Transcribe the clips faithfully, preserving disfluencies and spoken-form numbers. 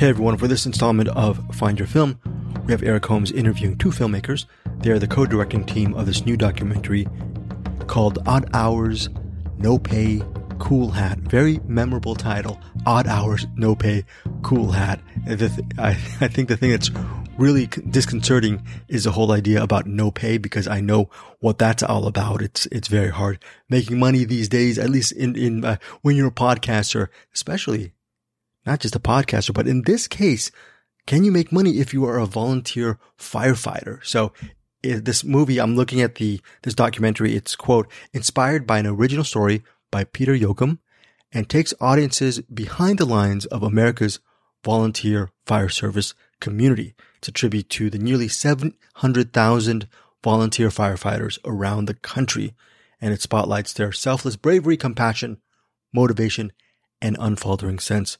Hey everyone, for this installment of Find Your Film, we have Eric Holmes interviewing two filmmakers. They are the co-directing team of this new documentary called Odd Hours, No Pay, Cool Hat. Very memorable title, Odd Hours, No Pay, Cool Hat. Th- I, I think the thing that's really disconcerting is the whole idea about no pay, because I know what that's all about. It's it's very hard making money these days, at least in, in uh, when you're a podcaster, especially. Not just a podcaster, but in this case, can you make money if you are a volunteer firefighter? So this movie, I'm looking at the this documentary, it's, quote, inspired by an original story by Peter Yoakum and takes audiences behind the lines of America's volunteer fire service community. It's a tribute to the nearly seven hundred thousand volunteer firefighters around the country, and it spotlights their selfless bravery, compassion, motivation, and unfaltering sense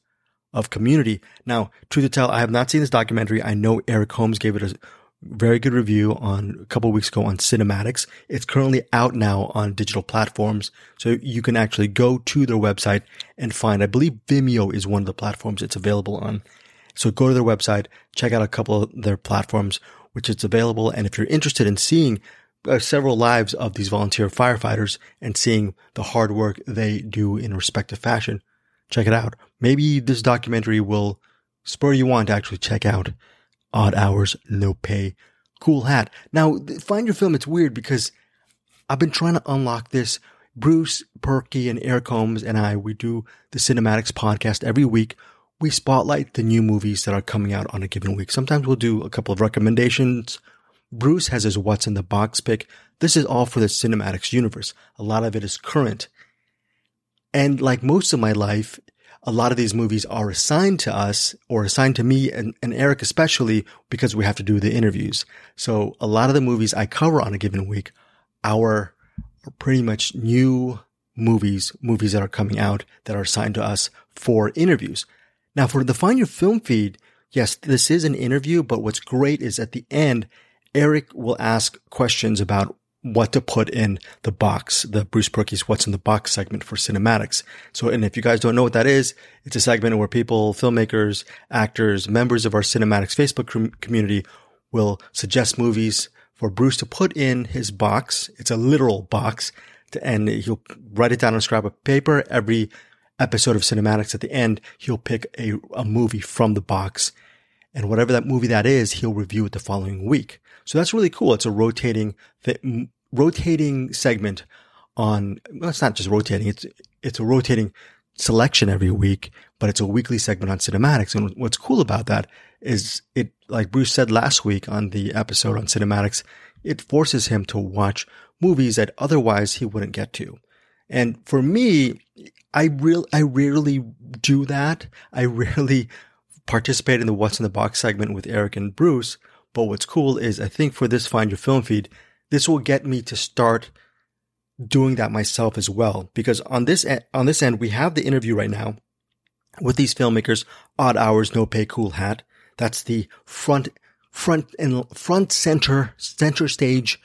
of community. Now, truth to tell, I have not seen this documentary. I know Eric Holmes gave it a very good review on a couple of weeks ago on CinemAddicts. It's currently out now on digital platforms, so you can actually go to their website and find. I believe Vimeo is one of the platforms it's available on. So go to their website, check out a couple of their platforms, which it's available. And if you're interested in seeing several lives of these volunteer firefighters and seeing the hard work they do in respective fashion, check it out. Maybe this documentary will spur you on to actually check out Odd Hours, No Pay, Cool Hat. Now, Find Your Film, it's weird because I've been trying to unlock this. Bruce Perky and Eric Holmes and I, we do the Cinematics podcast every week. We spotlight the new movies that are coming out on a given week. Sometimes we'll do a couple of recommendations. Bruce has his What's in the Box pick. This is all for the Cinematics universe. A lot of it is current. And like most of my life, a lot of these movies are assigned to us or assigned to me and, and Eric especially, because we have to do the interviews. So a lot of the movies I cover on a given week are pretty much new movies, movies that are coming out that are assigned to us for interviews. Now for the Find Your Film feed, yes, this is an interview, but what's great is at the end, Eric will ask questions about what to put in the box, the Bruce Perky's What's in the Box segment for Cinematics. So, and if you guys don't know what that is, it's a segment where people, filmmakers, actors, members of our Cinematics Facebook community will suggest movies for Bruce to put in his box. It's a literal box, to, and he'll write it down on a scrap of paper. Every episode of Cinematics at the end, he'll pick a, a movie from the box, and whatever that movie that is, he'll review it the following week. So that's really cool. It's a rotating th- rotating segment on, well, it's not just rotating. It's it's a rotating selection every week, but it's a weekly segment on Cinematics. And what's cool about that is it, like Bruce said last week on the episode on Cinematics, it forces him to watch movies that otherwise he wouldn't get to. And for me, I real I rarely do that. I rarely participate in the What's in the Box segment with Eric and Bruce. But what's cool is I think for this Find Your Film feed, this will get me to start doing that myself as well. Because on this e- on this end, we have the interview right now with these filmmakers, Odd Hours, No Pay, Cool Hat. That's the front front and front center center stage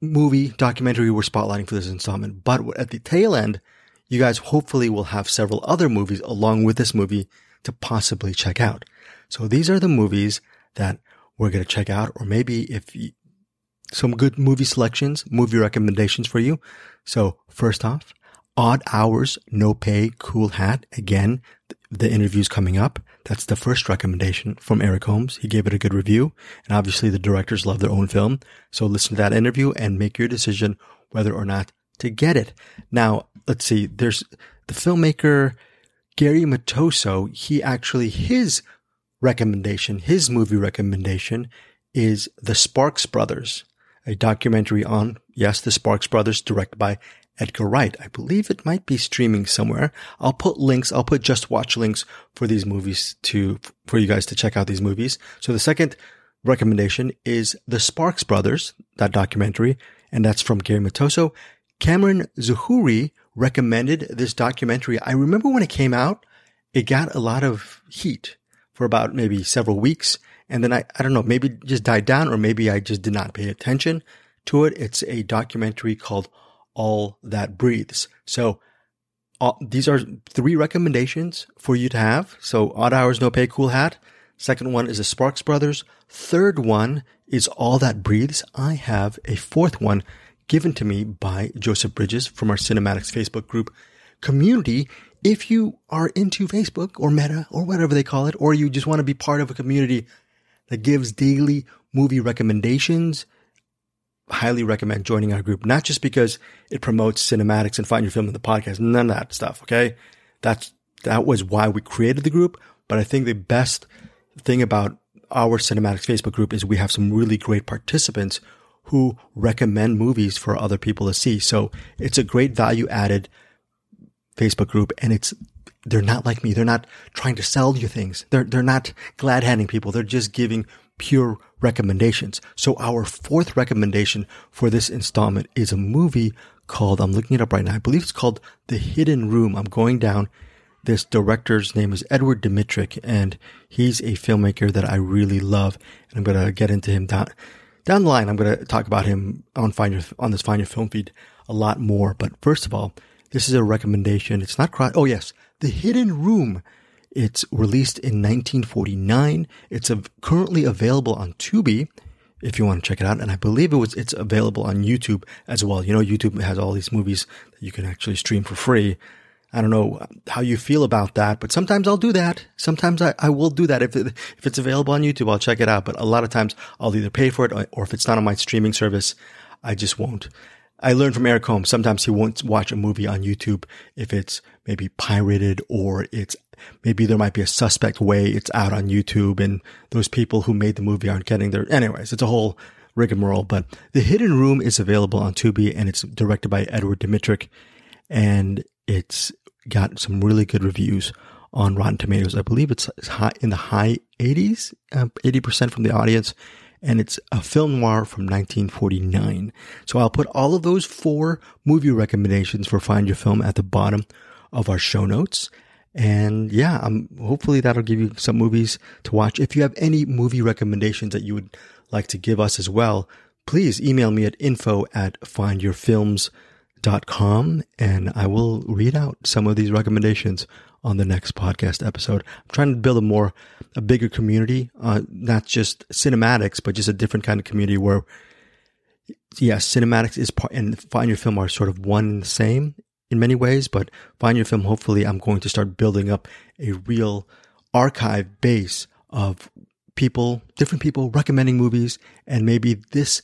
movie documentary we're spotlighting for this installment. But at the tail end, you guys hopefully will have several other movies along with this movie to possibly check out. So these are the movies that we're going to check out, or maybe if you, some good movie selections, movie recommendations for you. So first off, Odd Hours, No Pay, Cool Hat. Again, the interview's coming up. That's the first recommendation from Eric Holmes. He gave it a good review, and obviously the directors love their own film. So listen to that interview and make your decision whether or not to get it. Now, let's see. There's the filmmaker Gary Matoso. He actually, his recommendation, his movie recommendation is The Sparks Brothers, a documentary on, yes, The Sparks Brothers, directed by Edgar Wright. I believe it might be streaming somewhere. I'll put links, I'll put just watch links for these movies to, for you guys to check out these movies. So the second recommendation is The Sparks Brothers, that documentary, and that's from Gary Matoso. Cameron Zohoori recommended this documentary. I remember when it came out, it got a lot of heat for about maybe several weeks. And then I, I don't know, maybe just died down, or maybe I just did not pay attention to it. It's a documentary called All That Breathes. So uh, these are three recommendations for you to have. So Odd Hours, No Pay, Cool Hat. Second one is The Sparks Brothers. Third one is All That Breathes. I have a fourth one given to me by Joseph Bridges from our Cinematics Facebook group community. If you are into Facebook or Meta or whatever they call it, or you just want to be part of a community that gives daily movie recommendations, highly recommend joining our group. Not just because it promotes Cinematics and Find Your Film in the podcast, none of that stuff, okay? That's, that was why we created the group. But I think the best thing about our Cinematics Facebook group is we have some really great participants who recommend movies for other people to see. So it's a great value added Facebook group, and it's, they're not like me. They're not trying to sell you things. They're, they're not glad handing people. They're just giving pure recommendations. So our fourth recommendation for this installment is a movie called, I'm looking it up right now. I believe it's called The Hidden Room. I'm going down. This director's name is Edward Dmytryk, and he's a filmmaker that I really love. And I'm going to get into him down, down the line. I'm going to talk about him on Find Your, on this Find Your Film feed a lot more. But first of all, this is a recommendation. It's not cry. Oh yes. The Hidden Room. It's released in nineteen forty-nine. It's a, currently available on Tubi if you want to check it out. And I believe it was, it's available on YouTube as well. You know, YouTube has all these movies that you can actually stream for free. I don't know how you feel about that, but sometimes I'll do that. Sometimes I, I will do that. If it, if it's available on YouTube, I'll check it out. But a lot of times I'll either pay for it or, or if it's not on my streaming service, I just won't. I learned from Eric Holmes, sometimes he won't watch a movie on YouTube if it's maybe pirated or it's maybe there might be a suspect way it's out on YouTube and those people who made the movie aren't getting their... Anyways, it's a whole rigmarole, but The Hidden Room is available on Tubi and it's directed by Edward Dmytryk and it's got some really good reviews on Rotten Tomatoes. I believe it's high, in the high eighties, um, eighty percent from the audience. And it's a film noir from nineteen forty-nine. So I'll put all of those four movie recommendations for Find Your Film at the bottom of our show notes. And yeah, I'm, hopefully that'll give you some movies to watch. If you have any movie recommendations that you would like to give us as well, please email me at info at find your films dot com and I will read out some of these recommendations on the next podcast episode. I'm trying to build a more, a bigger community, uh, not just Cinematics, but just a different kind of community where, yeah, Cinematics is part and Find Your Film are sort of one and the same in many ways, but Find Your Film, hopefully I'm going to start building up a real archive base of people, different people recommending movies, and maybe this,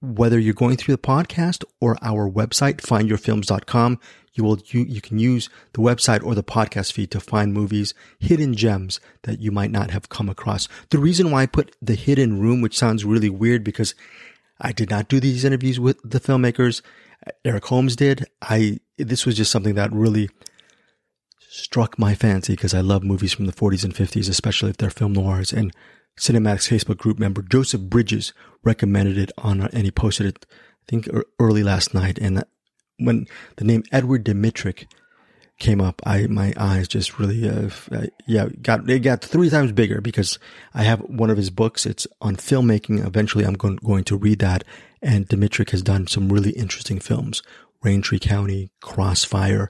whether you're going through the podcast or our website, find your films dot com, you will you, you can use the website or the podcast feed to find movies, hidden gems that you might not have come across. The reason why I put The Hidden Room, which sounds really weird because I did not do these interviews with the filmmakers, Eric Holmes did. I this was just something that really struck my fancy because I love movies from the forties and fifties, especially if they're film noirs, and Cinematics Facebook group member Joseph Bridges recommended it on, and he posted it, I think, early last night. And when the name Edward Dmytryk came up, I my eyes just really, uh, yeah, got it got three times bigger because I have one of his books. It's on filmmaking. Eventually, I'm going, going to read that. And Dmytryk has done some really interesting films: Rain Tree County, Crossfire.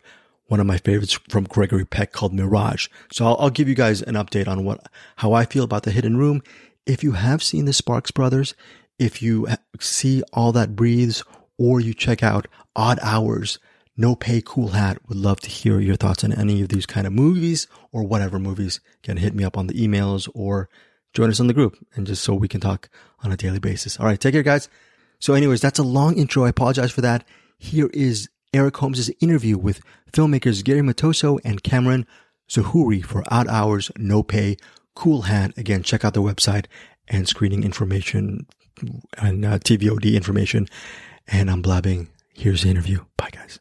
One of my favorites from Gregory Peck called Mirage. So I'll, I'll give you guys an update on what, how I feel about The Hidden Room. If you have seen The Sparks Brothers, if you see All That Breathes, or you check out Odd Hours, No Pay, Cool Hat, would love to hear your thoughts on any of these kind of movies or whatever movies. Again, hit me up on the emails or join us on the group and just so we can talk on a daily basis. All right, take care, guys. So anyways, that's a long intro. I apologize for that. Here is Eric Holmes' interview with filmmakers Gary Matoso and Cameron Zohoori for Odd Hours, No Pay, Cool Hat. Again, check out their website and screening information and uh, T V O D information. And I'm blabbing. Here's the interview. Bye, guys.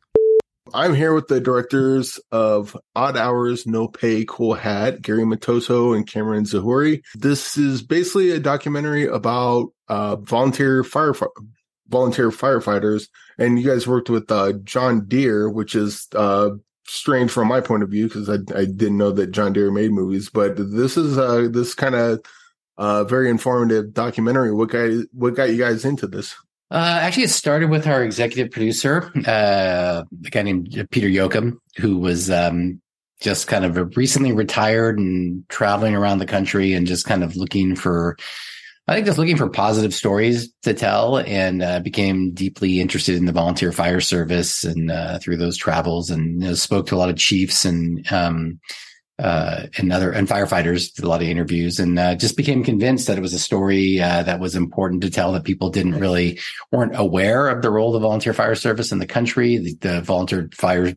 I'm here with the directors of Odd Hours, No Pay, Cool Hat, Gary Matoso and Cameron Zohoori. This is basically a documentary about uh, volunteer firefighters. volunteer firefighters, and you guys worked with uh, John Deere, which is uh, strange from my point of view because I, I didn't know that John Deere made movies. But this is uh, this kind of uh, very informative documentary. What guy? What got you guys into this? Uh, actually, it started with our executive producer, uh, a guy named Peter Yoakum, who was um, just kind of recently retired and traveling around the country and just kind of looking for, I think just looking for positive stories to tell, and uh, became deeply interested in the volunteer fire service and uh, through those travels, and you know, spoke to a lot of chiefs and um, uh, and other and firefighters, did a lot of interviews, and uh, just became convinced that it was a story uh, that was important to tell, that people didn't really weren't aware of the role of the volunteer fire service in the country. The, the volunteer fire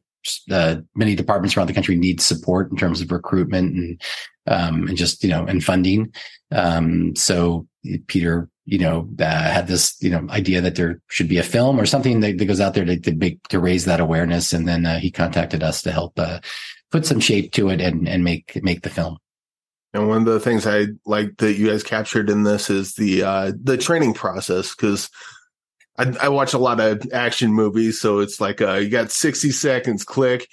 uh, many departments around the country need support in terms of recruitment and um, and just you know and funding. Um, so. Peter, you know, uh, had this, you know, idea that there should be a film or something that, that goes out there to, to make, to raise that awareness. And then uh, he contacted us to help uh, put some shape to it and, and make, make the film. And one of the things I like that you guys captured in this is the, uh, the training process. Cause I, I watch a lot of action movies. So it's like, uh, you got sixty seconds, click.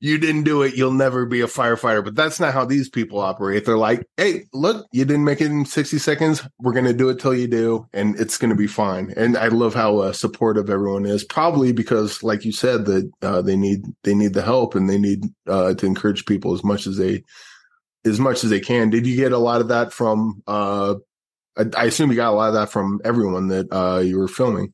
You didn't do it, you'll never be a firefighter. But that's not how these people operate. They're like, hey, look, you didn't make it in sixty seconds. We're going to do it till you do, and it's going to be fine. And I love how uh, supportive everyone is, probably because, like you said, that uh, they need they need the help, and they need uh, to encourage people as much as they as much as they can. Did you get a lot of that from uh, – I, I assume you got a lot of that from everyone that uh, you were filming?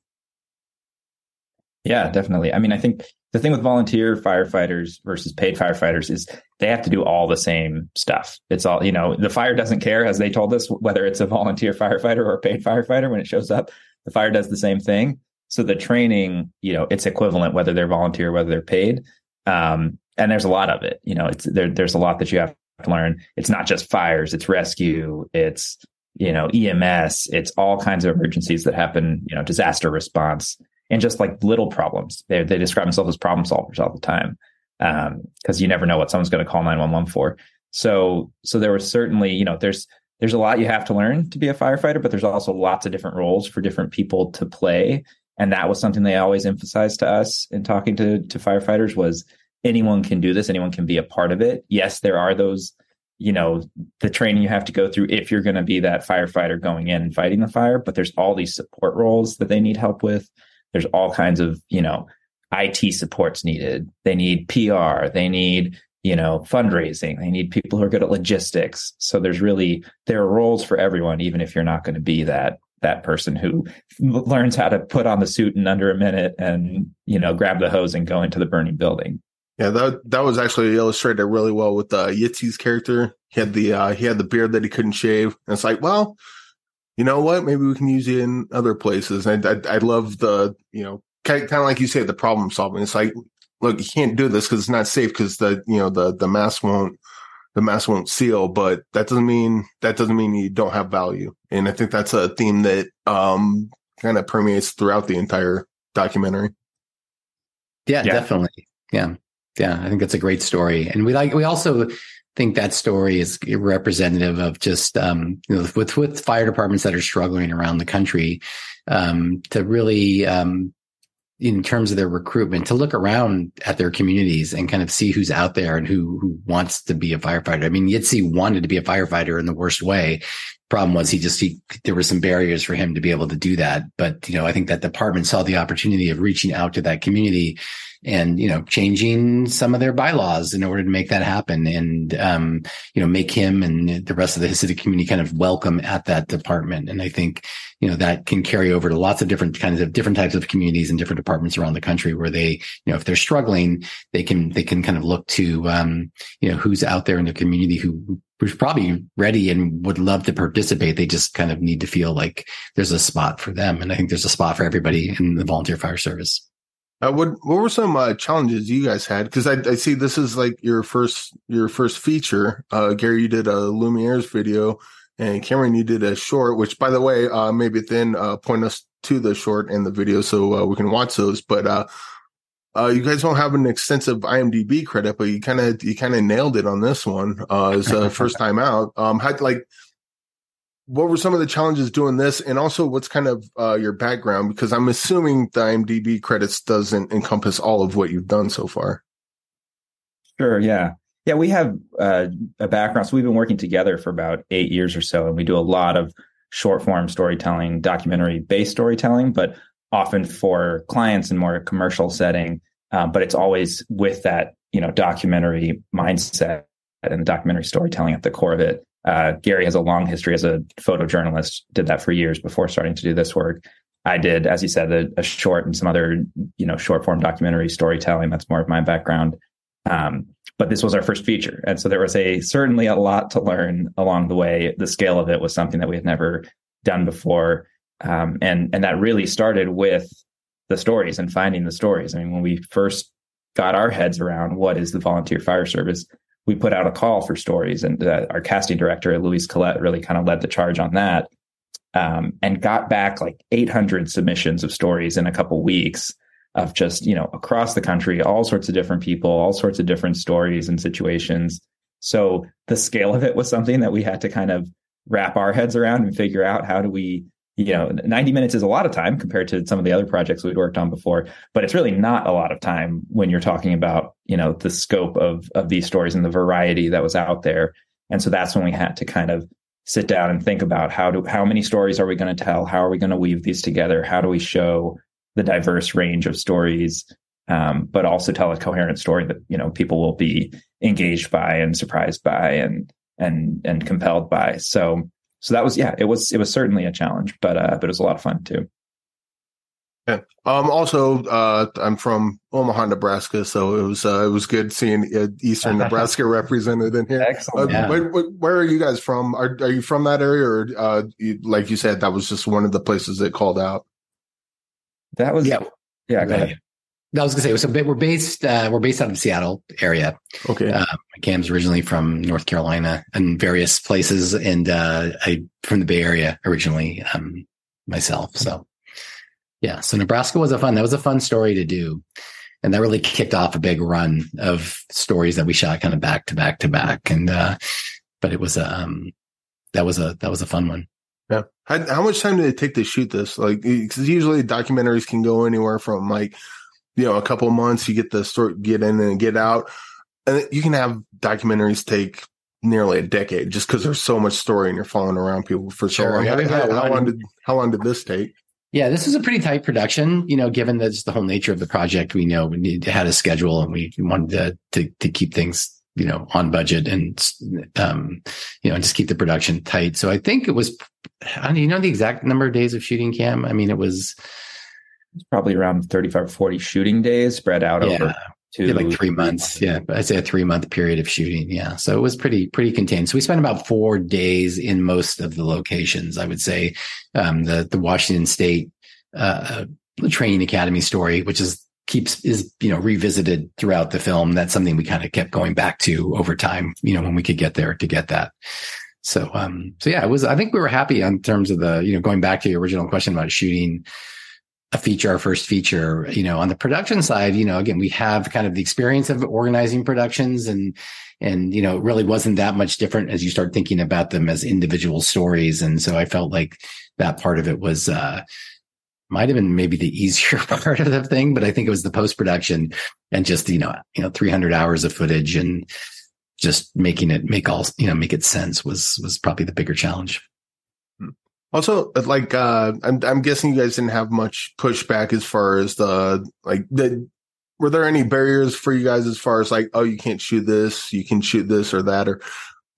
Yeah, definitely. I mean, I think – the thing with volunteer firefighters versus paid firefighters is they have to do all the same stuff. It's all, you know, the fire doesn't care, as they told us, whether it's a volunteer firefighter or a paid firefighter. When it shows up, the fire does the same thing. So the training, you know, it's equivalent, whether they're volunteer, whether they're paid. Um, and there's a lot of it, you know, it's there, there's a lot that you have to learn. It's not just fires, it's rescue, it's, you know, E M S, it's all kinds of emergencies that happen, you know, disaster response. And just like little problems, they they describe themselves as problem solvers all the time, because um, you never know what someone's going to call nine one one for. So so there was certainly, you know, there's there's a lot you have to learn to be a firefighter, but there's also lots of different roles for different people to play. And that was something they always emphasized to us in talking to to firefighters was anyone can do this. Anyone can be a part of it. Yes, there are those, you know, the training you have to go through if you're going to be that firefighter going in and fighting the fire. But there's all these support roles that they need help with. There's all kinds of, you know, I T supports needed. They need P R. They need, you know, fundraising. They need people who are good at logistics. So there's really, there are roles for everyone, even if you're not going to be that that person who learns how to put on the suit in under a minute and, you know, grab the hose and go into the burning building. Yeah, that that was actually illustrated really well with uh, Yitzi's character. He had the uh, he had the beard that he couldn't shave. And it's like, well, you know what? Maybe we can use it in other places. And I, I, I love the, you know, kind of like you say, the problem solving. It's like, look, you can't do this because it's not safe because the, you know, the, the mask won't, the mask won't seal, but that doesn't mean, that doesn't mean you don't have value. And I think that's a theme that um kind of permeates throughout the entire documentary. Yeah, yeah, definitely. Yeah. Yeah. I think that's a great story. And we like, we also, think that story is representative of just um, you know, with with fire departments that are struggling around the country um, to really, um, in terms of their recruitment, to look around at their communities and kind of see who's out there and who who wants to be a firefighter. I mean, Yitzi wanted to be a firefighter in the worst way. Problem was he just he, there were some barriers for him to be able to do that. But you know, I think that department saw the opportunity of reaching out to that community. And, you know, changing some of their bylaws in order to make that happen and, um, you know, make him and the rest of the Hasidic community kind of welcome at that department. And I think, you know, that can carry over to lots of different kinds of different types of communities and different departments around the country where they, you know, if they're struggling, they can, they can kind of look to, um, you know, who's out there in the community who, who's probably ready and would love to participate. They just kind of need to feel like there's a spot for them. And I think there's a spot for everybody in the volunteer fire service. Uh, what what were some uh, challenges you guys had? Because I, I see this is like your first your first feature. Uh, Gary, you did a Lumiere's video, and Cameron, you did a short. Which, by the way, uh, maybe then uh, point us to the short and the video so uh, we can watch those. But uh, uh, you guys don't have an extensive I M D B credit, but you kind of you kind of nailed it on this one. Uh, it was uh, first time out. Um, how, like, what were some of the challenges doing this? And also what's kind of uh, your background? Because I'm assuming the I M D B credits doesn't encompass all of what you've done so far. Sure. Yeah. Yeah. We have uh, a background. So we've been working together for about eight years or so. And we do a lot of short form storytelling, documentary based storytelling, but often for clients in more commercial setting, um, but it's always with that, you know, documentary mindset and the documentary storytelling at the core of it. Uh, Gary has a long history as a photojournalist, did that for years before starting to do this work. I did, as you said, a, a short and some other, you know, short form documentary storytelling. That's more of my background. Um, but this was our first feature. And so there was a certainly a lot to learn along the way. The scale of it was something that we had never done before. Um, and, and that really started with the stories and finding the stories. I mean, when we first got our heads around what is the volunteer fire service, we put out a call for stories, and uh, our casting director, Louise Collette, really kind of led the charge on that, um, and got back like eight hundred submissions of stories in a couple weeks of just, you know, across the country, all sorts of different people, all sorts of different stories and situations. So the scale of it was something that we had to kind of wrap our heads around and figure out how do we, you know, ninety minutes is a lot of time compared to some of the other projects we'd worked on before, but it's really not a lot of time when you're talking about, you know, the scope of, of these stories and the variety that was out there. And so that's when we had to kind of sit down and think about how do, how many stories are we going to tell? How are we going to weave these together? How do we show the diverse range of stories, um, but also tell a coherent story that, you know, people will be engaged by and surprised by and, and, and compelled by. So, so that was, yeah, it was, it was certainly a challenge, but, uh, but it was a lot of fun too. Yeah. Um, also, uh, I'm from Omaha, Nebraska, so it was, uh, it was good seeing Eastern Nebraska represented in here. Excellent. Uh, yeah. wait, wait, where are you guys from? Are, are you from that area? Or, uh, you, like you said, that was just one of the places that called out. That was yeah, yeah. Go ahead. I was gonna say so. We're based uh, we're based out of the Seattle area. Okay. Uh, Cam's originally from North Carolina and various places, and uh, I from the Bay Area originally um, myself. So yeah, so Nebraska was a fun. That was a fun story to do, and that really kicked off a big run of stories that we shot kind of back to back to back. And uh, but it was a um, that was a that was a fun one. Yeah. How, how much time did it take to shoot this? Like, because usually documentaries can go anywhere from like, you know, a couple months, you get the story, get in and get out. And you can have documentaries take nearly a decade just because there's so much story and you're following around people for so sure. long. Yeah, how, how, long did, how long did this take? Yeah, this is a pretty tight production, you know, given that it's the whole nature of the project. We know we need, had a schedule and we wanted to, to, to keep things, you know, on budget and, um, you know, and just keep the production tight. So I think it was, I don't, you know, the exact number of days of shooting, Cam. I mean, it was it's probably around thirty-five, forty shooting days spread out yeah, over two, like three months. Yeah. But I'd say a three month period of shooting. Yeah. So it was pretty, pretty contained. So we spent about four days in most of the locations. I would say, um, the, the Washington State, uh, Training Academy story, which is, keeps is, you know, revisited throughout the film. That's something we kind of kept going back to over time, you know, when we could get there to get that. So, um, so yeah, it was, I think we were happy in terms of the, you know, going back to your original question about shooting a feature, our first feature, you know, on the production side, you know, again, we have kind of the experience of organizing productions and, and, you know, it really wasn't that much different as you start thinking about them as individual stories. And so I felt like that part of it was, uh, might have been maybe the easier part of the thing, but I think it was the post-production and just, you know, you know, three hundred hours of footage and just making it make all, you know, make it sense was, was probably the bigger challenge. Also, like, uh, I'm, I'm guessing you guys didn't have much pushback as far as the, like, the, were there any barriers for you guys as far as like, oh, you can't shoot this, you can shoot this or that, or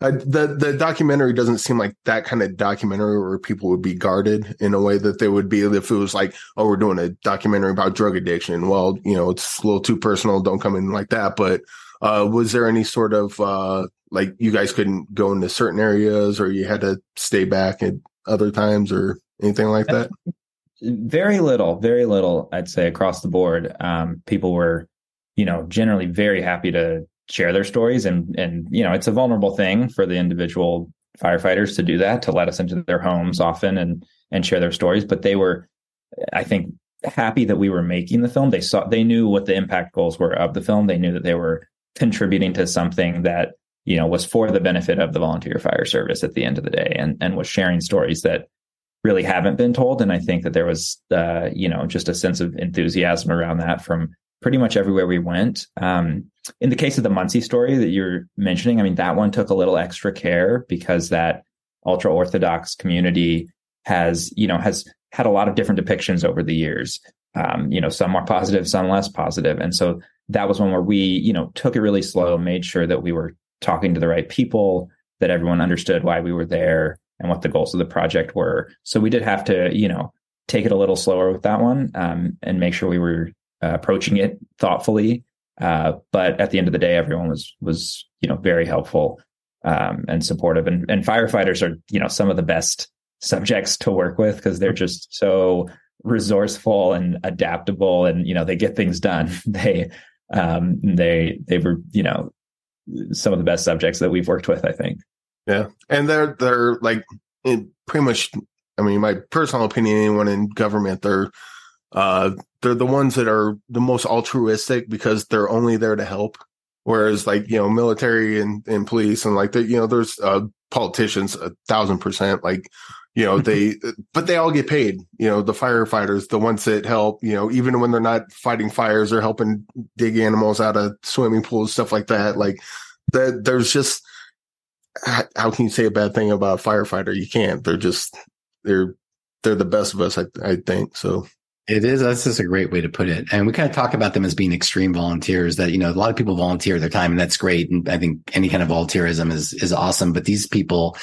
Uh, the the documentary doesn't seem like that kind of documentary where people would be guarded in a way that they would be if it was like, oh, we're doing a documentary about drug addiction. Well, you know, it's a little too personal. Don't come in like that. But uh, was there any sort of uh, like you guys couldn't go into certain areas or you had to stay back at other times or anything like that? Very little, very little, I'd say across the board. Um, people were, you know, generally very happy to share their stories. And, and, you know, it's a vulnerable thing for the individual firefighters to do that, to let us into their homes often and, and share their stories. But they were, I think, happy that we were making the film. They saw, they knew what the impact goals were of the film. They knew that they were contributing to something that, you know, was for the benefit of the volunteer fire service at the end of the day and, and was sharing stories that really haven't been told. And I think that there was, uh, you know, just a sense of enthusiasm around that from pretty much everywhere we went. Um, in the case of the Muncie story that you're mentioning, I mean, that one took a little extra care because that ultra Orthodox community has, you know, has had a lot of different depictions over the years. Um, you know, some more positive, some less positive. And so that was one where we, you know, took it really slow, made sure that we were talking to the right people, that everyone understood why we were there and what the goals of the project were. So we did have to, you know, take it a little slower with that one, um, and make sure we were uh, approaching it thoughtfully. Uh, but at the end of the day, everyone was, was, you know, very helpful, um, and supportive. And, and firefighters are, you know, some of the best subjects to work with, because they're just so resourceful and adaptable, and, you know, they get things done. They, um, they, they were, you know, some of the best subjects that we've worked with, I think. Yeah. And they're, they're like, in pretty much, I mean, my personal opinion, anyone in government, they're, uh, they're the ones that are the most altruistic, because they're only there to help. Whereas, like, you know, military and, and police and like the, you know, there's uh, politicians, a thousand percent, like, you know, they, but they all get paid, you know, the firefighters, the ones that help, you know, even when they're not fighting fires or helping dig animals out of swimming pools, stuff like that. Like that, there's just, how can you say a bad thing about a firefighter? You can't. They're just, they're, they're the best of us, I, I think. So. It is. That's just a great way to put it. And we kind of talk about them as being extreme volunteers, that, you know, a lot of people volunteer their time, and that's great. And I think any kind of volunteerism is, is awesome. But these people,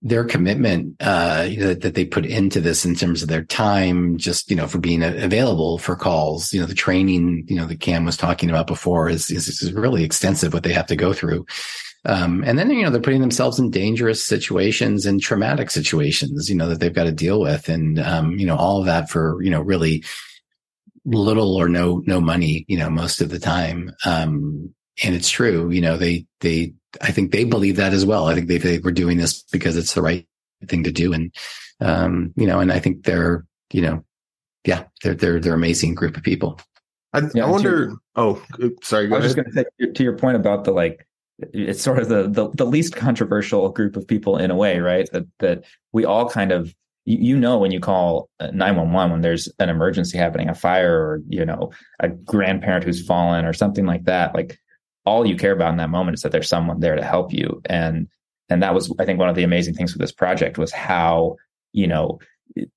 their commitment, uh, you know, that they put into this in terms of their time, just, you know, for being available for calls, you know, the training, you know, that Cam was talking about before is, is, is really extensive, what they have to go through. Um, and then, you know, they're putting themselves in dangerous situations and traumatic situations, you know, that they've got to deal with. And, um, you know, all of that for, you know, really little or no, no money, you know, most of the time. Um, and it's true, you know, they, they, I think they believe that as well. I think they, they were doing this because it's the right thing to do. And, um, you know, and I think they're, you know, yeah, they're, they're, they're an amazing group of people. I, yeah, I wonder, your, oh, sorry. Go I was ahead. just going to say to your point about the, like, it's sort of the, the the least controversial group of people in a way, right? That that we all kind of, you know, when you call nine one one, when there's an emergency happening, a fire, or, you know, a grandparent who's fallen or something like that, like, all you care about in that moment is that there's someone there to help you. And, and that was, I think, one of the amazing things with this project was how, you know,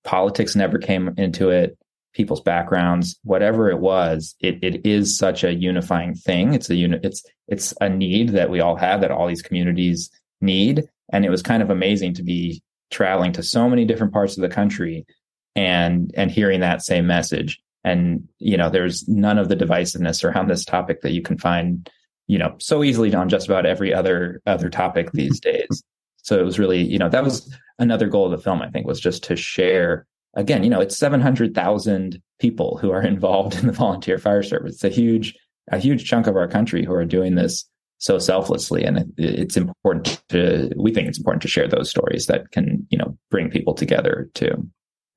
politics never came into it, people's backgrounds, whatever it was, it it is such a unifying thing. It's a unit. It's it's a need that we all have, that all these communities need. And it was kind of amazing to be traveling to so many different parts of the country and and hearing that same message. And, you know, there's none of the divisiveness around this topic that you can find, you know, so easily on just about every other other topic these days. So it was really, you know, that was another goal of the film, I think, was just to share. Again, you know, it's seven hundred thousand people who are involved in the volunteer fire service. It's a huge, a huge chunk of our country who are doing this so selflessly. And it, it's important to, we think it's important to share those stories that can, you know, bring people together too.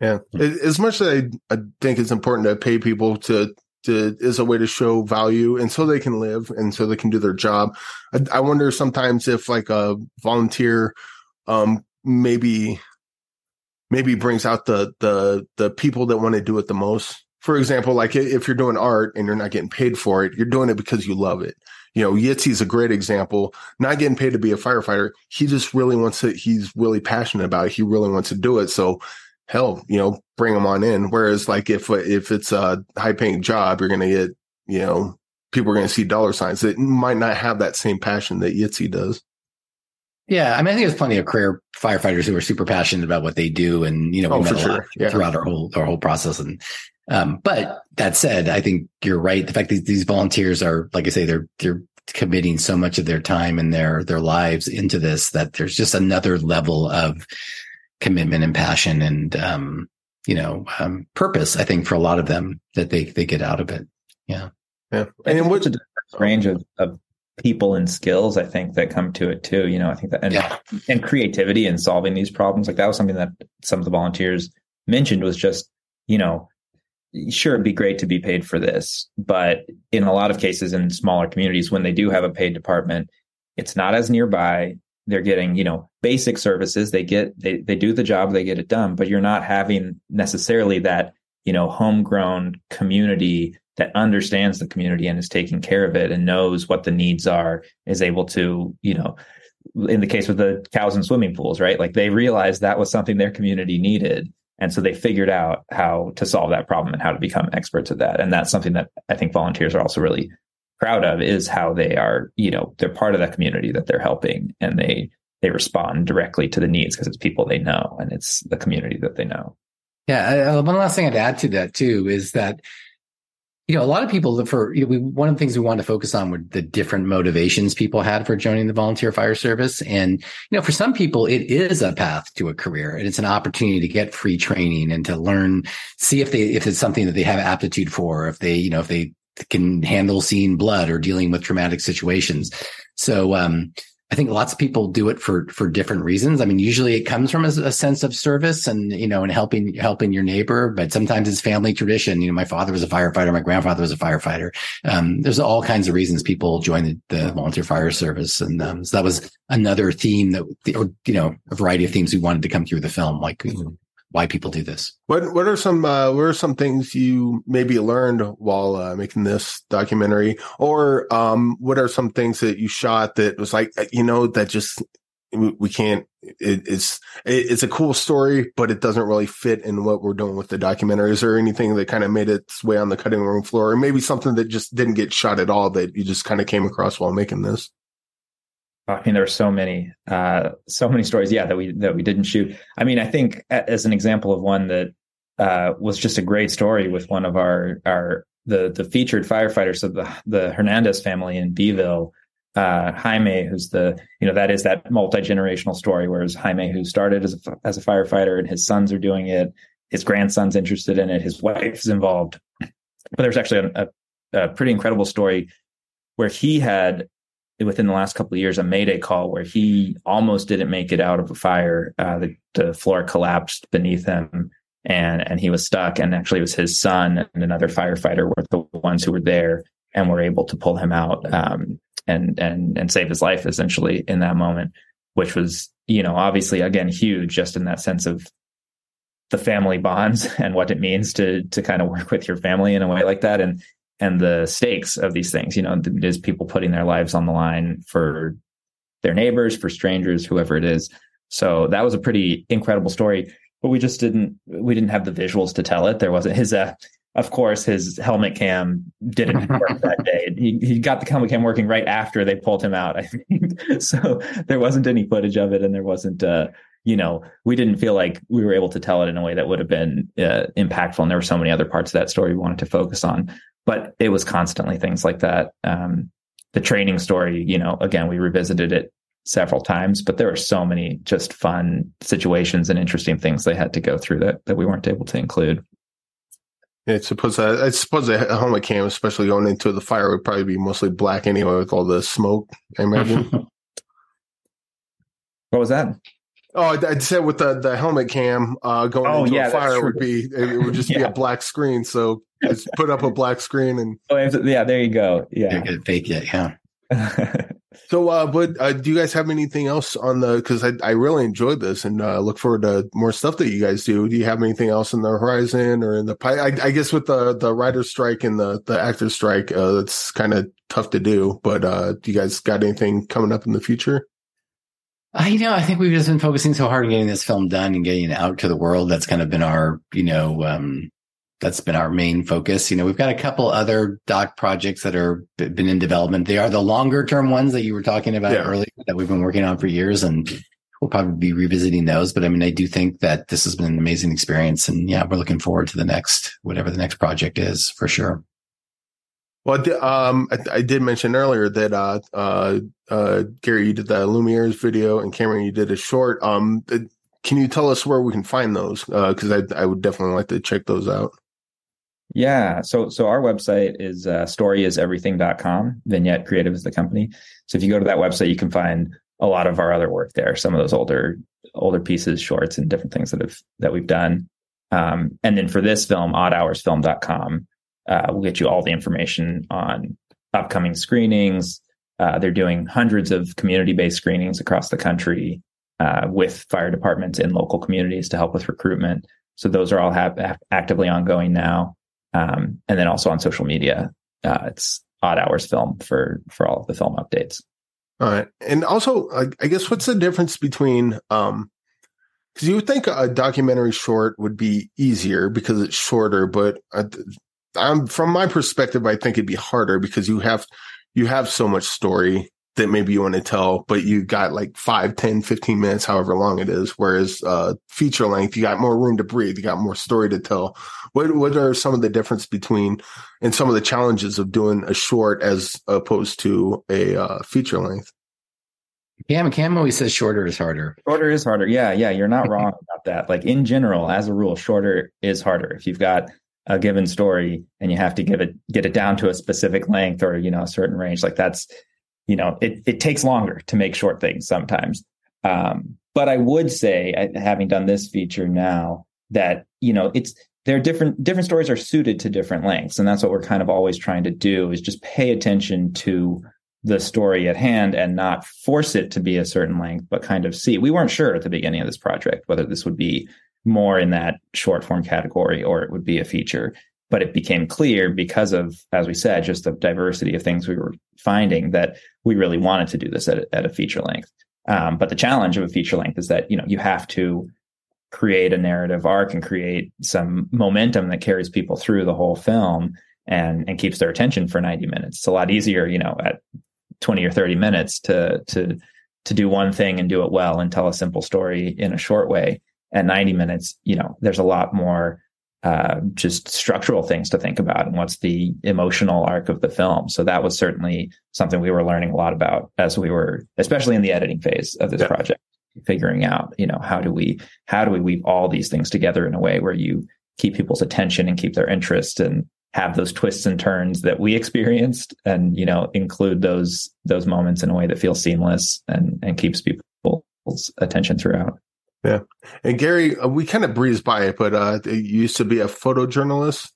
Yeah. As much as I, I think it's important to pay people to, to, is a way to show value, and so they can live and so they can do their job. I, I wonder sometimes if like a volunteer, um, maybe, maybe brings out the, the, the people that want to do it the most. For example, like if you're doing art and you're not getting paid for it, you're doing it because you love it. You know, Yitzi's a great example, not getting paid to be a firefighter. He just really wants to, he's really passionate about it. He really wants to do it. So hell, you know, bring him on in. Whereas like if, if it's a high paying job, you're going to get, you know, people are going to see dollar signs that might not have that same passion that Yitzi does. Yeah, I mean, I think there's plenty of career firefighters who are super passionate about what they do, and, you know, we oh, met a sure. lot yeah. throughout our whole our whole process. And um, but that said, I think you're right. The fact that these volunteers are, like I say, they're they're committing so much of their time and their their lives into this, that there's just another level of commitment and passion and um, you know um, purpose. I think for a lot of them that they they get out of it. Yeah, yeah. And what's a diverse range of of people and skills, I think, that come to it too, you know, I think that, and, yeah. and creativity in solving these problems. Like that was something that some of the volunteers mentioned was just, you know, sure, it'd be great to be paid for this, but in a lot of cases in smaller communities, when they do have a paid department, it's not as nearby. They're getting, you know, basic services. They get, they, they do the job, they get it done, but you're not having necessarily that, you know, homegrown community that understands the community and is taking care of it and knows what the needs are, is able to, you know, in the case with the cows and swimming pools, right? Like they realized that was something their community needed. And so they figured out how to solve that problem and how to become experts at that. And that's something that I think volunteers are also really proud of, is how they are, you know, they're part of that community that they're helping, and they, they respond directly to the needs because it's people they know and it's the community that they know. Yeah. I, one last thing I'd add to that too, is that, you know, a lot of people look for, you know, we, one of the things we wanted to focus on were the different motivations people had for joining the volunteer fire service. And, you know, for some people, it is a path to a career, and it's an opportunity to get free training and to learn, see if they, if it's something that they have aptitude for, if they, you know, if they can handle seeing blood or dealing with traumatic situations. So, um, I think lots of people do it for, for different reasons. I mean, usually it comes from a, a sense of service and, you know, and helping, helping your neighbor, but sometimes it's family tradition. You know, my father was a firefighter. My grandfather was a firefighter. Um, there's all kinds of reasons people join the, the volunteer fire service. And, um, so that was another theme that, or, you know, a variety of themes we wanted to come through the film, like you know, why people do this. What, what are some, uh, what are some things you maybe learned while uh, making this documentary, or, um, what are some things that you shot that was like, you know, that just, we, we can't, it, it's, it, it's a cool story, but it doesn't really fit in what we're doing with the documentary. Is there anything that kind of made its way on the cutting room floor, or maybe something that just didn't get shot at all that you just kind of came across while making this? I mean, there are so many, uh, so many stories, yeah, that we that we didn't shoot. I mean, I think as an example of one that uh, was just a great story with one of our our the the featured firefighters, so the the Hernandez family in Beeville, uh, Jaime, who's the you know that is that multi-generational story, whereas Jaime, who started as a, as a firefighter, and his sons are doing it, his grandson's interested in it, his wife's involved. But there's actually a, a, a pretty incredible story where he had, within the last couple of years, a Mayday call where he almost didn't make it out of a fire. Uh, the, the floor collapsed beneath him, and, and he was stuck. And actually it was his son and another firefighter were the ones who were there and were able to pull him out, um, and, and, and save his life essentially in that moment, which was, you know, obviously again, huge, just in that sense of the family bonds and what it means to, to kind of work with your family in a way like that. And, and the stakes of these things, you know, there's people putting their lives on the line for their neighbors, for strangers, whoever it is. So that was a pretty incredible story, but we just didn't, we didn't have the visuals to tell it. There wasn't his, uh, of course, his helmet cam didn't work that day. He, he got the helmet cam working right after they pulled him out, I think. So there wasn't any footage of it, and there wasn't, uh, you know, we didn't feel like we were able to tell it in a way that would have been uh, impactful. And there were so many other parts of that story we wanted to focus on. But it was constantly things like that. Um, the training story, you know, again, we revisited it several times, but there were so many just fun situations and interesting things they had to go through that that we weren't able to include. I suppose uh, I suppose a helmet cam, especially going into the fire, would probably be mostly black anyway with all the smoke, I imagine. What was that? Oh, I'd say with the, the helmet cam uh, going oh, into yeah, a fire would be, it would just yeah. be a black screen. So just put up a black screen and. Oh, yeah, there you go. Yeah. You're fake it. Yeah. So, uh, but uh, do you guys have anything else on the, cause I, I really enjoyed this and uh, look forward to more stuff that you guys do. Do you have anything else in the horizon or in the pipe? I, I guess with the, the writer's strike and the, the actor's strike, uh, it's kind of tough to do, but uh, do you guys got anything coming up in the future? I know. I think we've just been focusing so hard on getting this film done and getting it out to the world. That's kind of been our, you know, um, that's been our main focus. You know, we've got a couple other doc projects that are been in development. They are the longer term ones that you were talking about yeah. earlier that we've been working on for years, and we'll probably be revisiting those. But I mean, I do think that this has been an amazing experience, and yeah, we're looking forward to the next, whatever the next project is, for sure. Well, um, I, I did mention earlier that uh, uh, uh, Gary, you did the Lumiere's video, and Cameron, you did a short. Um, can you tell us where we can find those? Because uh, I, I would definitely like to check those out. Yeah. So, so our website is uh, story is everything dot com. Vignette Creative is the company. So if you go to that website, you can find a lot of our other work there. Some of those older older pieces, shorts, and different things that have that we've done. Um, and then for this film, odd hours film dot com. Uh, we'll get you all the information on upcoming screenings. Uh, they're doing hundreds of community-based screenings across the country uh, with fire departments in local communities to help with recruitment. So those are all ha- actively ongoing now. Um, and then also on social media, uh, it's Odd Hours Film for, for all of the film updates. All right. And also, I, I guess, what's the difference between... Um... Because you would think a documentary short would be easier because it's shorter, but I, I'm from my perspective, I think it'd be harder because you have you have so much story that maybe you want to tell, but you got like five, ten, fifteen minutes, however long it is. Whereas uh, feature length, you got more room to breathe. You got more story to tell. What what are some of the difference between and some of the challenges of doing a short as opposed to a uh, feature length? Cam, Cam always says shorter is harder. Shorter is harder. Yeah, yeah. You're not wrong about that. Like in general, as a rule, shorter is harder. If you've got a given story and you have to give it, get it down to a specific length or, you know, a certain range, like that's, you know, it, it takes longer to make short things sometimes. Um, but I would say, having done this feature now, that, you know, it's, they're different, different stories are suited to different lengths. And that's what we're kind of always trying to do, is just pay attention to the story at hand and not force it to be a certain length, but kind of see. We weren't sure at the beginning of this project whether this would be more in that short form category or it would be a feature. But it became clear because of, as we said, just the diversity of things we were finding, that we really wanted to do this at a, at a feature length. Um, but the challenge of a feature length is that, you know, you have to create a narrative arc and create some momentum that carries people through the whole film and, and keeps their attention for ninety minutes. It's a lot easier, you know, at twenty or thirty minutes to, to, to do one thing and do it well and tell a simple story in a short way. At ninety minutes, you know, there's a lot more uh, just structural things to think about and what's the emotional arc of the film. So that was certainly something we were learning a lot about as we were, especially in the editing phase of this yeah. project, figuring out, you know, how do we, how do we weave all these things together in a way where you keep people's attention and keep their interest and have those twists and turns that we experienced, and, you know, include those those moments in a way that feels seamless and, and keeps people's attention throughout. Yeah. And Gary, uh, we kind of breezed by it, but uh, you used to be a photojournalist.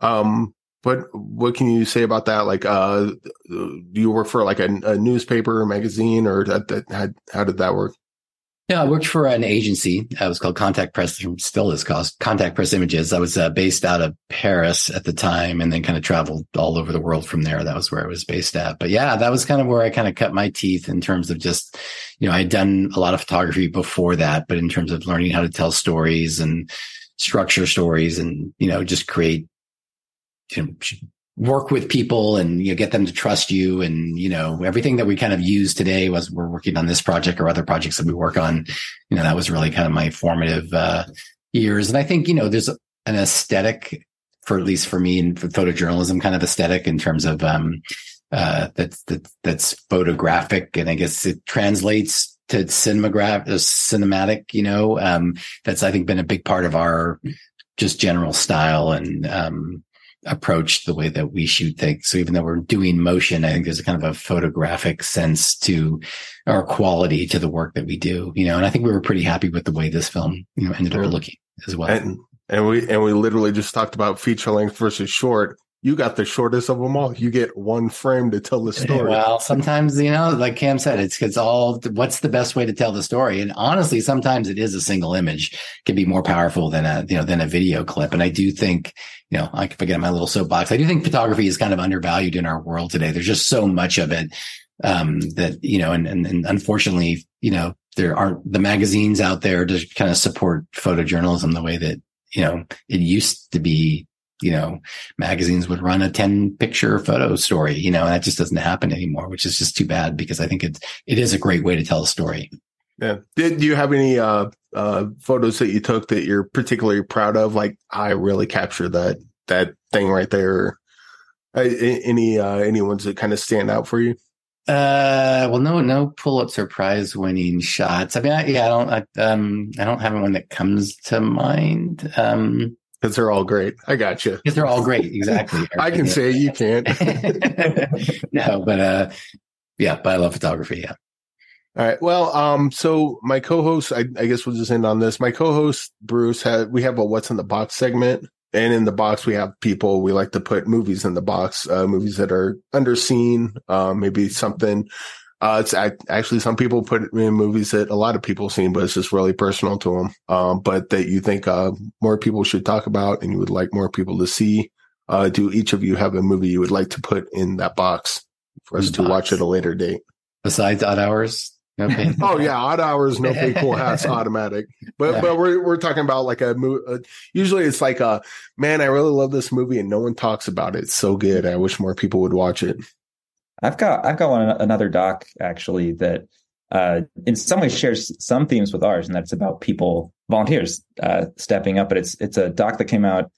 Um, but what can you say about that? Like, uh, do you work for like a, a newspaper or magazine, or that, that, how, how did that work? Yeah, I worked for an agency. It was called Contact Press, still is called Contact Press Images. I was uh, based out of Paris at the time, and then kind of traveled all over the world from there. That was where I was based at. But yeah, that was kind of where I kind of cut my teeth in terms of just, you know, I'd done a lot of photography before that, but in terms of learning how to tell stories and structure stories and, you know, just create, you know, work with people and, you know, get them to trust you. And, you know, everything that we kind of use today was we're working on this project or other projects that we work on. You know, that was really kind of my formative uh, years. And I think, you know, there's an aesthetic for, at least for me, and for photojournalism kind of aesthetic in terms of um, uh, that's, that's, that's photographic. And I guess it translates to cinemagraph, cinematic, you know, um, that's, I think, been a big part of our just general style and, um, approach the way that we shoot things. So even though we're doing motion, I think there's a kind of a photographic sense to our quality to the work that we do, you know, and I think we were pretty happy with the way this film, you know, ended up looking as well. And, and we, and we literally just talked about feature length versus short. You got the shortest of them all. You get one frame to tell the story. Well, sometimes, you know, like Cam said, it's it's all what's the best way to tell the story. And honestly, sometimes it is a single image can be more powerful than a, you know, than a video clip. And I do think, you know, I can forget my little soapbox. I do think photography is kind of undervalued in our world today. There's just so much of it um, that, you know, and, and, and unfortunately, you know, there aren't the magazines out there to kind of support photojournalism the way that, you know, it used to be. You know, magazines would run a ten picture photo story, you know, and that just doesn't happen anymore, which is just too bad because I think it's, it is a great way to tell a story. Yeah. Did you have any uh, uh, photos that you took that you're particularly proud of? Like, I really captured that, that thing right there. Uh, any, uh, any ones that kind of stand out for you? Uh, well, no, no Pulitzer Prize winning shots. I mean, I, yeah, I don't, I, um, I don't have one that comes to mind. Um, Because they're all great. I got you. Because they're all great. Exactly. I can say you can't. No, but uh, yeah, but I love photography. Yeah. All right. Well, um, so my co-host, I, I guess we'll just end on this. My co-host, Bruce, had, we have a What's in the Box segment. And in the box, we have people, we like to put movies in the box, uh, movies that are underseen, uh, maybe something. Uh, it's I, actually some people put it in movies that a lot of people have seen, but it's just really personal to them. Um, but that you think uh, more people should talk about, and you would like more people to see. Uh, do each of you have a movie you would like to put in that box for us the to box. watch at a later date? Besides Odd Hours, No Pay. Oh yeah, Odd Hours, No Pay, Cool Hat's automatic. But yeah. but we're we're talking about like a movie. Usually it's like a man. I really love this movie, and no one talks about it. It's so good. I wish more people would watch it. I've got I've got one, another doc actually that uh, in some ways shares some themes with ours, and that's about people volunteers uh, stepping up. But it's it's a doc that came out, I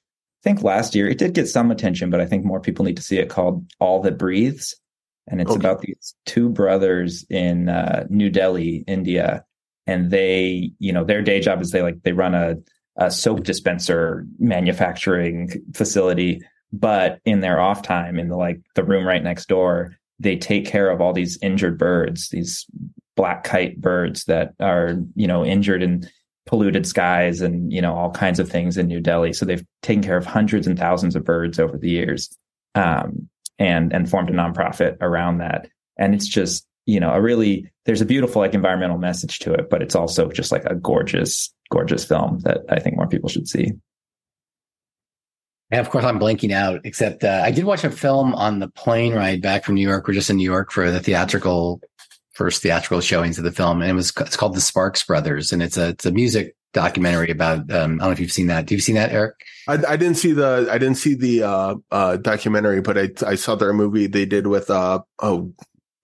think, last year. It did get some attention, but I think more people need to see it. Called All That Breathes. And it's okay. about these two brothers in uh, New Delhi, India, and they, you know, their day job is they like they run a, a soap dispenser manufacturing facility, but in their off time, in the like the room right next door, they take care of all these injured birds, these black kite birds that are, you know, injured in polluted skies and, you know, all kinds of things in New Delhi. So they've taken care of hundreds and thousands of birds over the years. Um, and and formed a nonprofit around that. And it's just, you know, a really, there's a beautiful like environmental message to it, but it's also just like a gorgeous, gorgeous film that I think more people should see. And of course, I'm blanking out, except uh, I did watch a film on the plane ride back from New York. We're just in New York for the theatrical, first theatrical showings of the film. And it was, it's called The Sparks Brothers. And it's a, it's a music documentary about, um, I don't know if you've seen that. Do you see that, Eric? I, I didn't see the, I didn't see the, uh, uh, documentary, but I, I saw their movie they did with, uh, oh,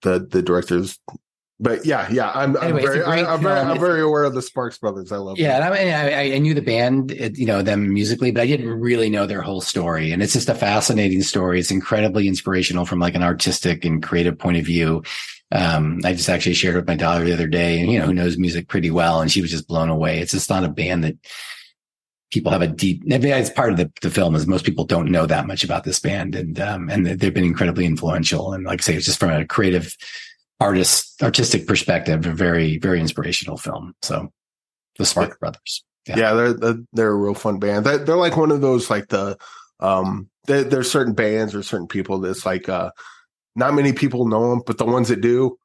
the, the directors, but yeah, yeah. I'm, anyway, I'm, very, I, I'm very, I'm very aware of the Sparks Brothers. I love it. Yeah. Them. And I, I knew the band, you know, them musically, but I didn't really know their whole story. And it's just a fascinating story. It's incredibly inspirational from like an artistic and creative point of view. Um, I just actually shared with my daughter the other day, and, you know, who knows music pretty well. And she was just blown away. It's just not a band that people have a deep, I mean, it's part of the, the film is most people don't know that much about this band, and, um, and they've been incredibly influential. And like I say, it's just from a creative artist, artistic perspective, a very, very inspirational film. So the Sparks Brothers. Yeah. yeah. They're, they're a real fun band. They're, they're like one of those, like the, um, there's certain bands or certain people that's like, uh, not many people know them, but the ones that do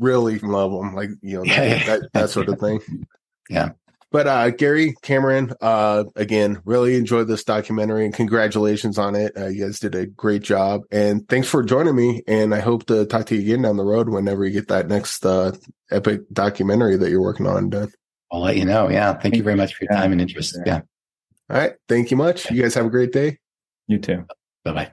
really love them, like, you know, that, that, that sort of thing. Yeah. But uh, Gary, Cameron, uh, again, really enjoyed this documentary, and congratulations on it. Uh, you guys did a great job, and thanks for joining me. And I hope to talk to you again down the road whenever you get that next uh, epic documentary that you're working on done. I'll let you know. Yeah. Thank, Thank you very much for your time and interest. Yeah. All right. Thank you much. You guys have a great day. You too. Bye-bye.